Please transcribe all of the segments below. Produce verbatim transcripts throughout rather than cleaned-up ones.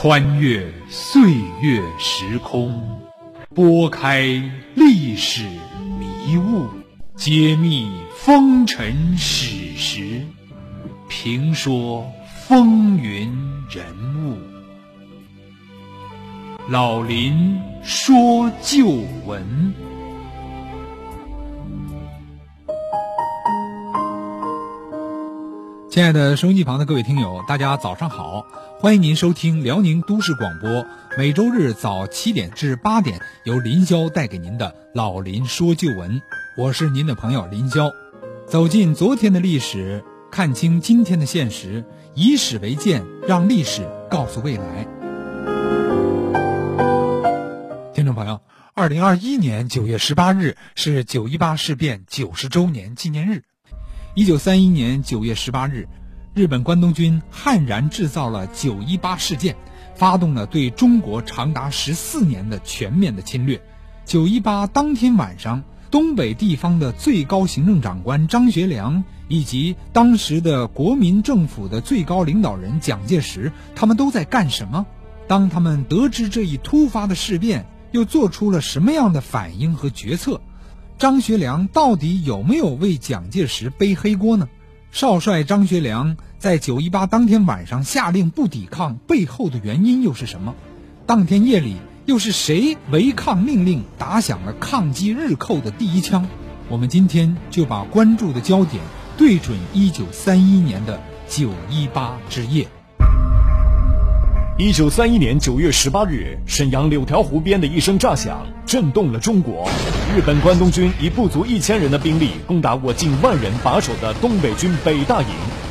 穿越岁月时空，拨开历史迷雾，揭秘风尘史实，评说风云人物。老林说旧闻。亲爱的收音机旁的各位听友，大家早上好，欢迎您收听辽宁都市广播，每周日早七点至八点由林霄带给您的老林说旧闻，我是您的朋友林霄。走进昨天的历史，看清今天的现实，以史为鉴，让历史告诉未来。听众朋友，二零二一年九月十八日是九一八事变九十周年纪念日。一九三一年九月十八日，日本关东军悍然制造了九一八事件，发动了对中国长达十四年的全面的侵略。九一八当天晚上，东北地方的最高行政长官张学良以及当时的国民政府的最高领导人蒋介石，他们都在干什么？当他们得知这一突发的事变，又做出了什么样的反应和决策？张学良到底有没有为蒋介石背黑锅呢？少帅张学良在九一八当天晚上下令不抵抗，背后的原因又是什么？当天夜里又是谁违抗命令打响了抗击日寇的第一枪？我们今天就把关注的焦点对准一九三一年的九一八之夜。一九三一年九月十八日，沈阳柳条湖边的一声炸响震动了中国。日本关东军以不足一千人的兵力攻打我近万人把守的东北军北大营。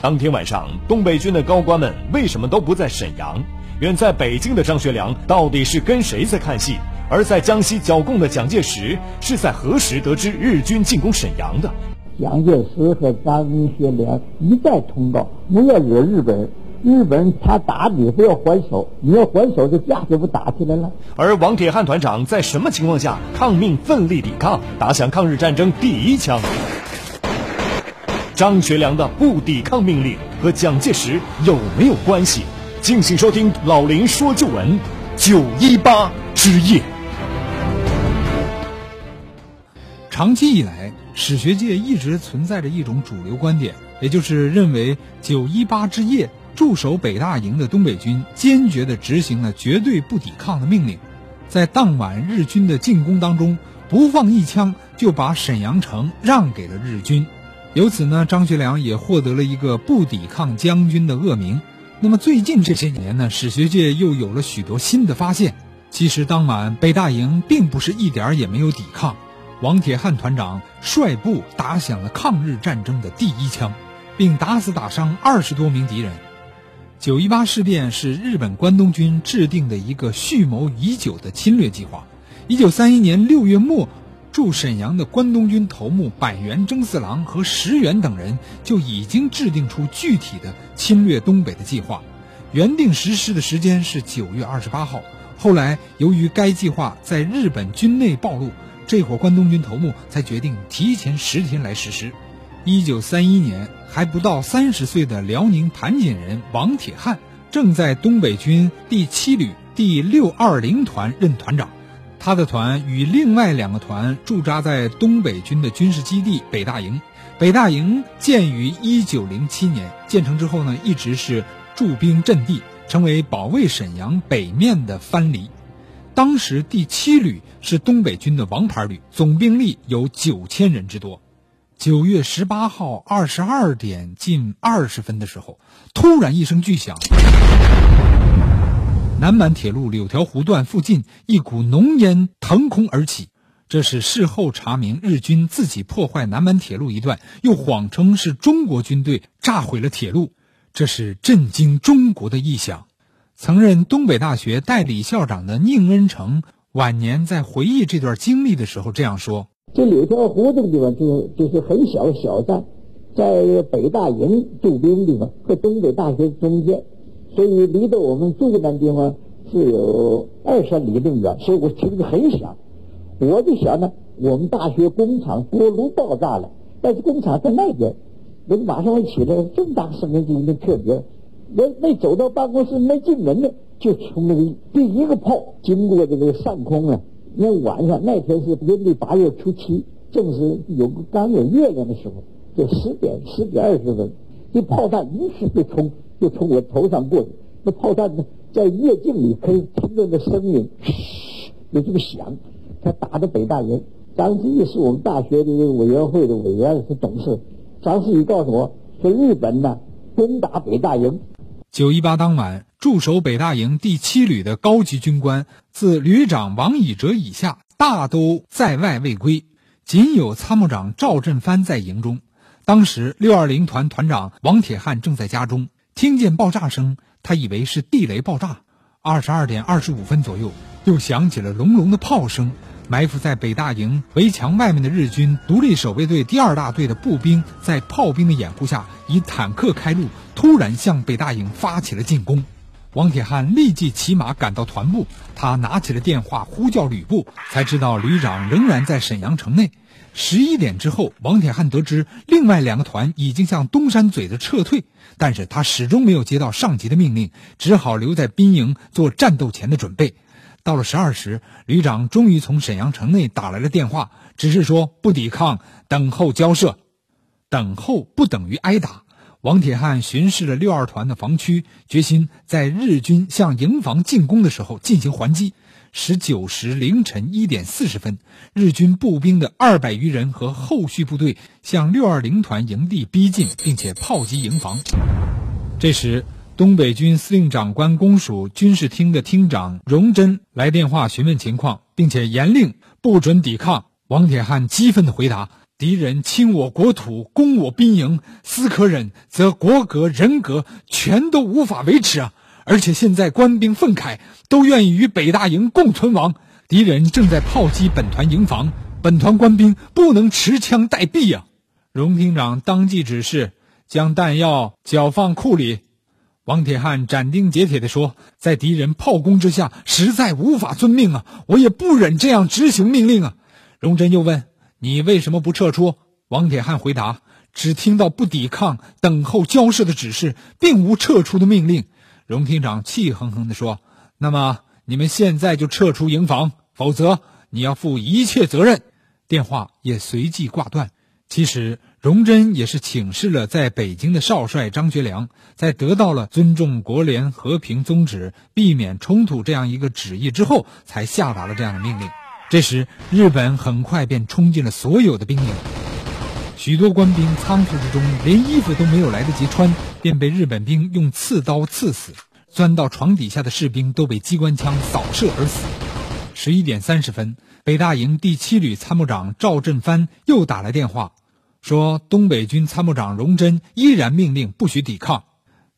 当天晚上，东北军的高官们为什么都不在沈阳？远在北京的张学良到底是跟谁在看戏？而在江西剿共的蒋介石是在何时得知日军进攻沈阳的？蒋介石和张学良一再通告，不要惹日本人，日本他打你不要还手，你要还手这架子不打起来了。而王铁汉团长在什么情况下抗命奋力抵抗，打响抗日战争第一枪？张学良的不抵抗命令和蒋介石有没有关系？敬请收听老林说旧闻，九一八之夜。长期以来，史学界一直存在着一种主流观点，也就是认为九一八之夜驻守北大营的东北军坚决地执行了绝对不抵抗的命令，在当晚日军的进攻当中，不放一枪就把沈阳城让给了日军。由此呢，张学良也获得了一个不抵抗将军的恶名。那么最近这些年呢，史学界又有了许多新的发现。其实当晚北大营并不是一点也没有抵抗，王铁汉团长率部打响了抗日战争的第一枪，并打死打伤二十多名敌人。九一八事变是日本关东军制定的一个蓄谋已久的侵略计划。一九三一年六月末，驻沈阳的关东军头目百元征四郎和石原等人就已经制定出具体的侵略东北的计划，原定实施的时间是九月二十八号。后来由于该计划在日本军内暴露，这伙关东军头目才决定提前十天来实施。一九三一年，还不到三十岁的辽宁盘锦人王铁汉正在东北军第七旅第六二零团任团长，他的团与另外两个团驻扎在东北军的军事基地北大营。北大营建于一九零七年，建成之后呢，一直是驻兵阵地，成为保卫沈阳北面的藩篱。当时第七旅是东北军的王牌旅，总兵力有九千人之多。九月十八号二十二点近二十分的时候，突然一声巨响，南满铁路柳条湖段附近一股浓烟腾空而起。这是事后查明，日军自己破坏南满铁路一段，又谎称是中国军队炸毁了铁路，这是震惊中国的异响。曾任东北大学代理校长的宁恩成晚年在回忆这段经历的时候这样说，这柳条湖这个地方就就是很小小站，在北大营驻兵地方和东北大学中间，所以离得我们住那地方是有二三里那么远，所以我听着很响。我就想呢，我们大学工厂锅炉爆炸了，但是工厂在那边，人马上一起来，这么大声音就已经特别，人没走到办公室没进门呢，就从那个第一个炮经过这个上空啊，因为晚上那天是阴历八月初七，正是有刚有月亮的时候，就十点十点二十分，这炮弹一时就冲就从我头上过去，那炮弹呢在夜静里可以听到那声音，有这个响，他打的北大人。张志毅是我们大学的委员会的委员，是董事。张志毅告诉我说，日本呢攻打北大营。九一八当晚，驻守北大营第七旅的高级军官，自旅长王以哲以下，大都在外未归，仅有参谋长赵振藩在营中。当时六二零团团长王铁汉正在家中，听见爆炸声，他以为是地雷爆炸。二十二点二十五分左右，又响起了隆隆的炮声。埋伏在北大营围墙外面的日军独立守备队第二大队的步兵，在炮兵的掩护下，以坦克开路，突然向北大营发起了进攻。王铁汉立即骑马赶到团部，他拿起了电话呼叫旅部，才知道旅长仍然在沈阳城内。十一点之后，王铁汉得知另外两个团已经向东山嘴子撤退，但是他始终没有接到上级的命令，只好留在兵营做战斗前的准备。到了十二时，旅长终于从沈阳城内打来了电话，只是说不抵抗，等候交涉。等候不等于挨打。王铁汉巡视了六二团的防区，决心在日军向营房进攻的时候进行还击。十九时凌晨一点四十分，日军步兵的二百余人和后续部队向六二零团营地逼近，并且炮击营房。这时东北军司令长官公署军事厅的厅长荣臻来电话询问情况，并且严令不准抵抗。王铁汉激愤地回答：敌人侵我国土，攻我兵营，斯可忍，则国格人格全都无法维持啊！而且现在官兵愤慨，都愿意与北大营共存亡。敌人正在炮击本团营房，本团官兵不能持枪待毙啊！荣厅长当即指示将弹药缴放库里。王铁汉斩钉截铁地说：在敌人炮攻之下，实在无法遵命啊，我也不忍这样执行命令啊。荣臻又问：你为什么不撤出？王铁汉回答：只听到不抵抗，等候交涉的指示，并无撤出的命令。荣厅长气哼哼地说：那么你们现在就撤出营房，否则你要负一切责任。电话也随即挂断。其实荣臻也是请示了在北京的少帅张学良，在得到了尊重国联和平宗旨、避免冲突这样一个旨意之后，才下达了这样的命令。这时日本很快便冲进了所有的兵营，许多官兵仓促之中连衣服都没有来得及穿，便被日本兵用刺刀刺死，钻到床底下的士兵都被机关枪扫射而死。十一点三十分，北大营第七旅参谋长赵振藩又打来电话，说东北军参谋长荣臻依然命令不许抵抗。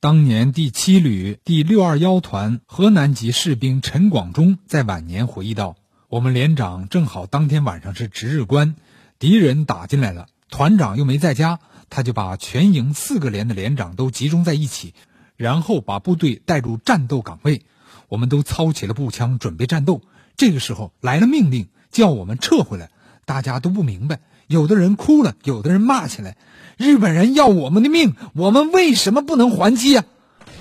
当年第七旅第六二一团河南籍士兵陈广忠在晚年回忆道：我们连长正好当天晚上是值日官，敌人打进来了，团长又没在家，他就把全营四个连的连长都集中在一起，然后把部队带入战斗岗位，我们都操起了步枪准备战斗。这个时候来了命令叫我们撤回来，大家都不明白，有的人哭了，有的人骂起来。日本人要我们的命，我们为什么不能还击啊？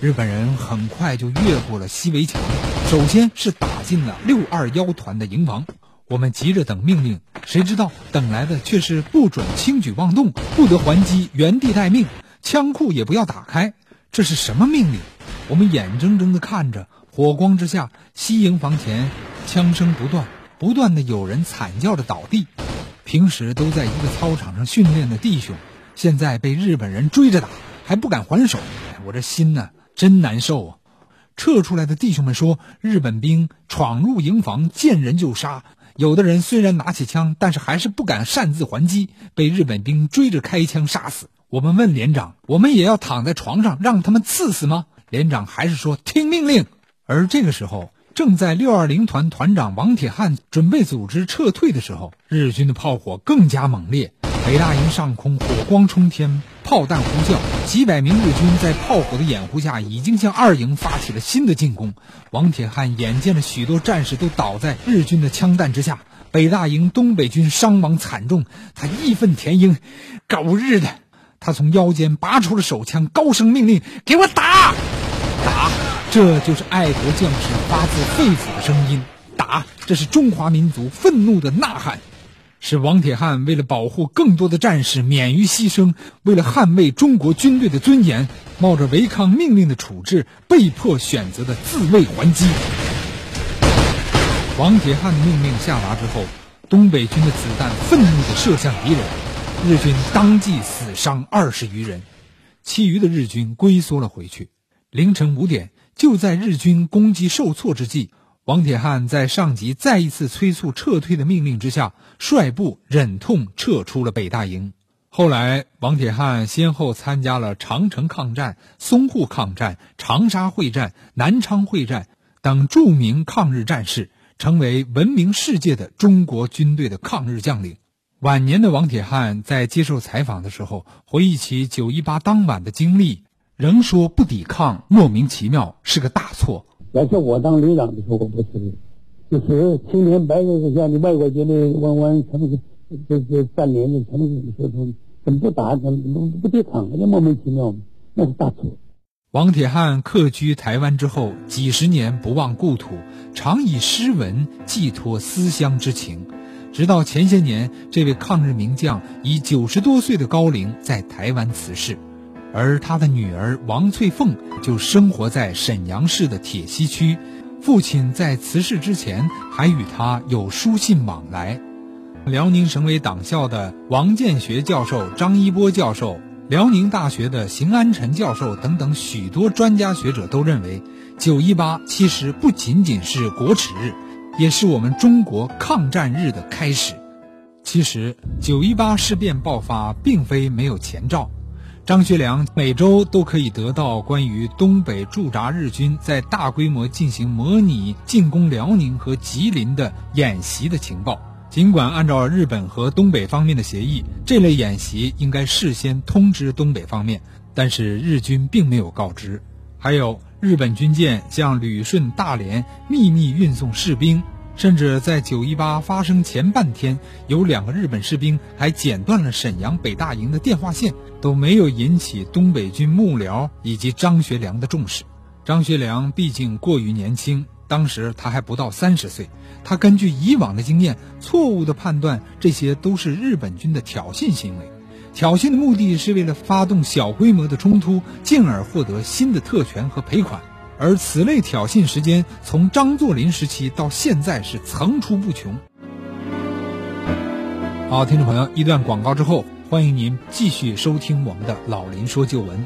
日本人很快就越过了西围墙，首先是打进了六二一团的营房。我们急着等命令，谁知道等来的却是不准轻举妄动，不得还击，原地待命，枪库也不要打开。这是什么命令？我们眼睁睁地看着火光之下，西营房前枪声不断，不断的有人惨叫着倒地。平时都在一个操场上训练的弟兄，现在被日本人追着打，还不敢还手，我这心呢、啊、真难受啊！撤出来的弟兄们说，日本兵闯入营房，见人就杀，有的人虽然拿起枪，但是还是不敢擅自还击，被日本兵追着开枪杀死。我们问连长，我们也要躺在床上让他们刺死吗？连长还是说听命令。而这个时候正在六二零团团长王铁汉准备组织撤退的时候，日军的炮火更加猛烈，北大营上空火光冲天，炮弹呼啸，几百名日军在炮火的掩护下已经向二营发起了新的进攻。王铁汉眼见着许多战士都倒在日军的枪弹之下，北大营东北军伤亡惨重，他义愤填膺，狗日的！他从腰间拔出了手枪，高声命令：给我打打！这就是爱国将士发自肺腑的声音，打！这是中华民族愤怒的呐喊，是王铁汉为了保护更多的战士免于牺牲，为了捍卫中国军队的尊严，冒着违抗命令的处置，被迫选择的自卫还击。王铁汉命令下达之后，东北军的子弹愤怒地射向敌人，日军当即死伤二十余人，其余的日军龟缩了回去。凌晨五点，就在日军攻击受挫之际，王铁汉在上级再一次催促撤退的命令之下，率部忍痛撤出了北大营。后来王铁汉先后参加了长城抗战、淞沪抗战、长沙会战、南昌会战等著名抗日战事，成为闻名世界的中国军队的抗日将领。晚年的王铁汉在接受采访的时候，回忆起九一八当晚的经历，仍说不抵抗莫名其妙是个大错。要是我当旅长的时候，我不吃力，就是青天白日之下，你外国军队弯弯城市，这这占领的城市的时候，怎么不打，怎么怎么不抵抗，那莫名其妙，那是大错。王铁汉客居台湾之后，几十年不忘故土，常以诗文寄托思乡之情。直到前些年，这位抗日名将以九十多岁的高龄在台湾辞世。而他的女儿王翠凤就生活在沈阳市的铁西区，父亲在辞世之前还与他有书信往来。辽宁省委党校的王建学教授、张一波教授，辽宁大学的邢安臣教授等等许多专家学者都认为，九一八其实不仅仅是国耻日，也是我们中国抗战日的开始。其实九一八事变爆发并非没有前兆，张学良每周都可以得到关于东北驻扎日军在大规模进行模拟进攻辽宁和吉林的演习的情报。尽管按照日本和东北方面的协议，这类演习应该事先通知东北方面，但是日军并没有告知。还有日本军舰向旅顺、大连秘密运送士兵，甚至在九一八发生前半天，有两个日本士兵还剪断了沈阳北大营的电话线，都没有引起东北军幕僚以及张学良的重视。张学良毕竟过于年轻，当时他还不到三十岁，他根据以往的经验，错误地判断这些都是日本军的挑衅行为。挑衅的目的是为了发动小规模的冲突，进而获得新的特权和赔款。而此类挑衅时间从张作霖时期到现在是层出不穷。好，听众朋友，一段广告之后，欢迎您继续收听我们的老林说旧闻。